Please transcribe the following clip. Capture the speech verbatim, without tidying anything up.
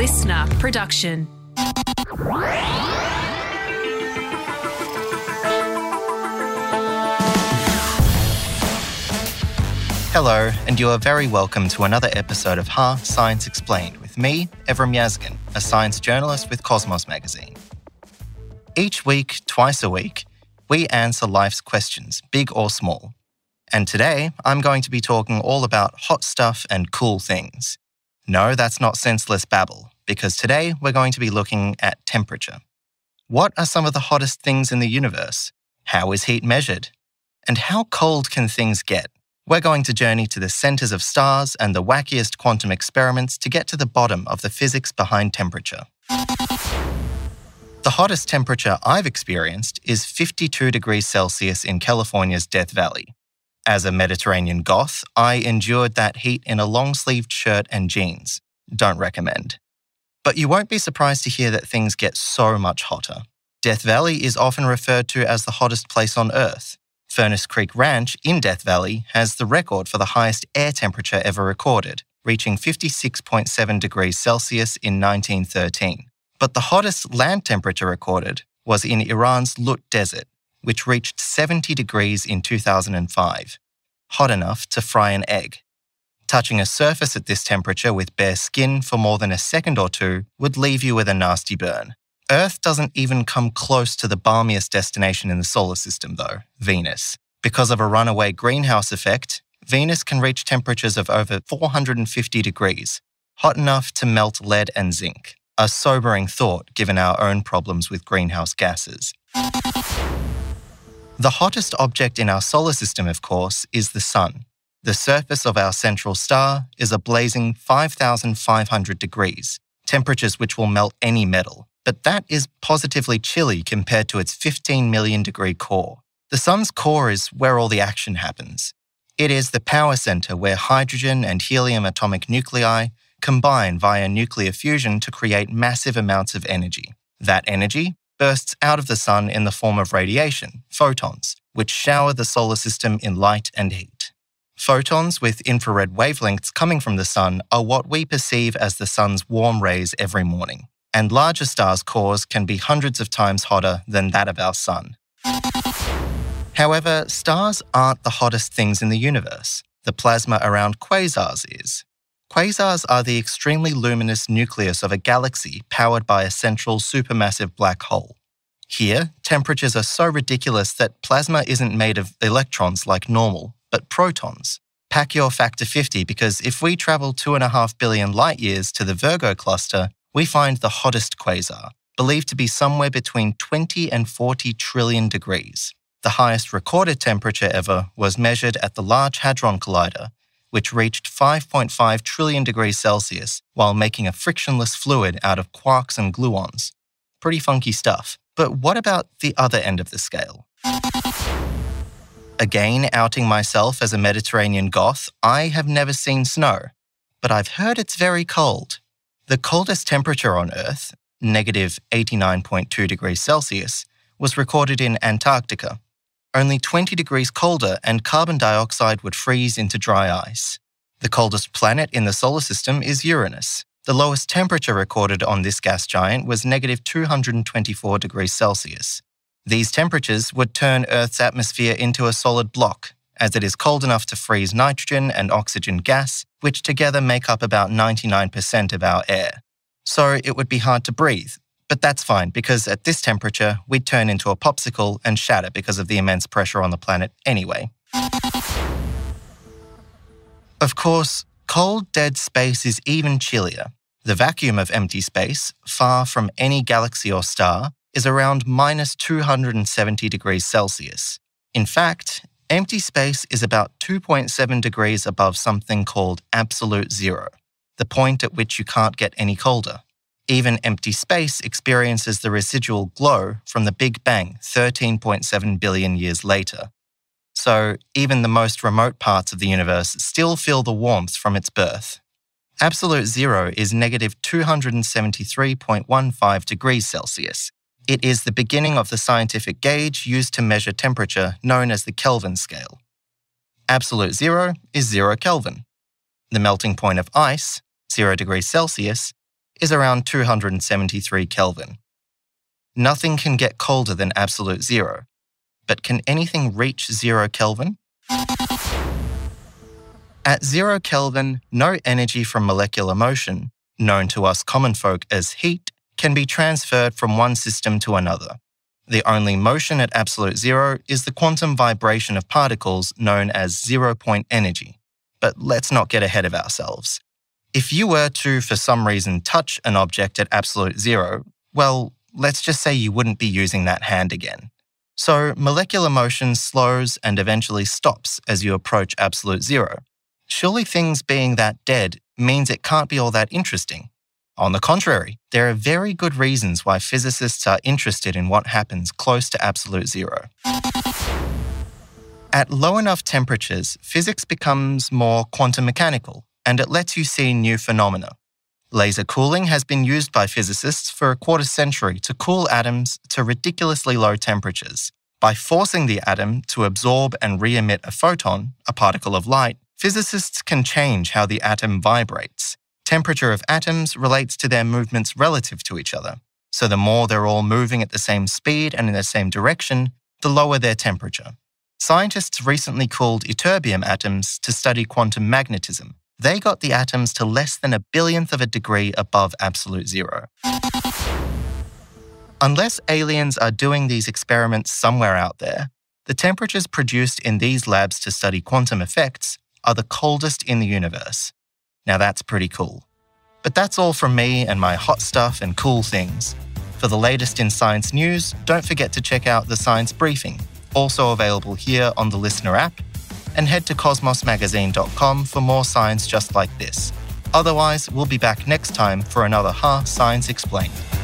listener production. Hello, and you are very welcome to another episode of Ha! Science Explained with me, Evrim Yazgin, a science journalist with Cosmos magazine. Each week, twice a week, we answer life's questions, big or small. And today, I'm going to be talking all about hot stuff and cool things. No, that's not senseless babble, because today we're going to be looking at temperature. What are some of the hottest things in the universe? How is heat measured? And how cold can things get? We're going to journey to the centers of stars and the wackiest quantum experiments to get to the bottom of the physics behind temperature. The hottest temperature I've experienced is fifty-two degrees Celsius in California's Death Valley. As a Mediterranean goth, I endured that heat in a long-sleeved shirt and jeans. Don't recommend. But you won't be surprised to hear that things get so much hotter. Death Valley is often referred to as the hottest place on Earth. Furnace Creek Ranch in Death Valley has the record for the highest air temperature ever recorded, reaching fifty-six point seven degrees Celsius in nineteen thirteen. But the hottest land temperature recorded was in Iran's Lut Desert, which reached seventy degrees in two thousand five, hot enough to fry an egg. Touching a surface at this temperature with bare skin for more than a second or two would leave you with a nasty burn. Earth doesn't even come close to the balmiest destination in the solar system, though, Venus. Because of a runaway greenhouse effect, Venus can reach temperatures of over four hundred fifty degrees, hot enough to melt lead and zinc. A sobering thought given our own problems with greenhouse gases. The hottest object in our solar system, of course, is the Sun. The surface of our central star is a blazing five thousand five hundred degrees, temperatures which will melt any metal. But that is positively chilly compared to its fifteen million degree core. The Sun's core is where all the action happens. It is the power center where hydrogen and helium atomic nuclei combine via nuclear fusion to create massive amounts of energy. That energy bursts out of the Sun in the form of radiation, photons, which shower the solar system in light and heat. Photons with infrared wavelengths coming from the Sun are what we perceive as the Sun's warm rays every morning, and larger stars' cores can be hundreds of times hotter than that of our Sun. However, stars aren't the hottest things in the universe. The plasma around quasars is. Quasars are the extremely luminous nucleus of a galaxy powered by a central supermassive black hole. Here, temperatures are so ridiculous that plasma isn't made of electrons like normal, but protons. Pack your factor fifty, because if we travel two and a half billion light years to the Virgo cluster, we find the hottest quasar, believed to be somewhere between twenty and forty trillion degrees. The highest recorded temperature ever was measured at the Large Hadron Collider, which reached five point five trillion degrees Celsius while making a frictionless fluid out of quarks and gluons. Pretty funky stuff. But what about the other end of the scale? Again, outing myself as a Mediterranean goth, I have never seen snow, but I've heard it's very cold. The coldest temperature on Earth, negative eighty-nine point two degrees Celsius, was recorded in Antarctica. Only twenty degrees colder and carbon dioxide would freeze into dry ice. The coldest planet in the solar system is Uranus. The lowest temperature recorded on this gas giant was negative two hundred twenty-four degrees Celsius. These temperatures would turn Earth's atmosphere into a solid block, as it is cold enough to freeze nitrogen and oxygen gas, which together make up about ninety-nine percent of our air. So it would be hard to breathe. But that's fine, because at this temperature, we'd turn into a popsicle and shatter because of the immense pressure on the planet anyway. Of course, cold, dead space is even chillier. The vacuum of empty space, far from any galaxy or star, is around minus two hundred seventy degrees Celsius. In fact, empty space is about two point seven degrees above something called absolute zero, the point at which you can't get any colder. Even empty space experiences the residual glow from the Big Bang thirteen point seven billion years later. So even the most remote parts of the universe still feel the warmth from its birth. Absolute zero is negative two hundred seventy-three point one five degrees Celsius. It is the beginning of the scientific gauge used to measure temperature, known as the Kelvin scale. Absolute zero is zero Kelvin. The melting point of ice, zero degrees Celsius, is around two hundred seventy-three Kelvin. Nothing can get colder than absolute zero, but can anything reach zero Kelvin? At zero Kelvin, no energy from molecular motion, known to us common folk as heat, can be transferred from one system to another. The only motion at absolute zero is the quantum vibration of particles known as zero-point energy. But let's not get ahead of ourselves. If you were to, for some reason, touch an object at absolute zero, well, let's just say you wouldn't be using that hand again. So molecular motion slows and eventually stops as you approach absolute zero. Surely things being that dead means it can't be all that interesting. On the contrary, there are very good reasons why physicists are interested in what happens close to absolute zero. At low enough temperatures, physics becomes more quantum mechanical, and it lets you see new phenomena. Laser cooling has been used by physicists for a quarter century to cool atoms to ridiculously low temperatures. By forcing the atom to absorb and re-emit a photon, a particle of light, physicists can change how the atom vibrates. Temperature of atoms relates to their movements relative to each other. So the more they're all moving at the same speed and in the same direction, the lower their temperature. Scientists recently cooled ytterbium atoms to study quantum magnetism. They got the atoms to less than a billionth of a degree above absolute zero. Unless aliens are doing these experiments somewhere out there, the temperatures produced in these labs to study quantum effects are the coldest in the universe. Now that's pretty cool. But that's all from me and my hot stuff and cool things. For the latest in science news, don't forget to check out the Science Briefing, also available here on the Listener app, and head to cosmos magazine dot com for more science just like this. Otherwise, we'll be back next time for another Ha Science Explained.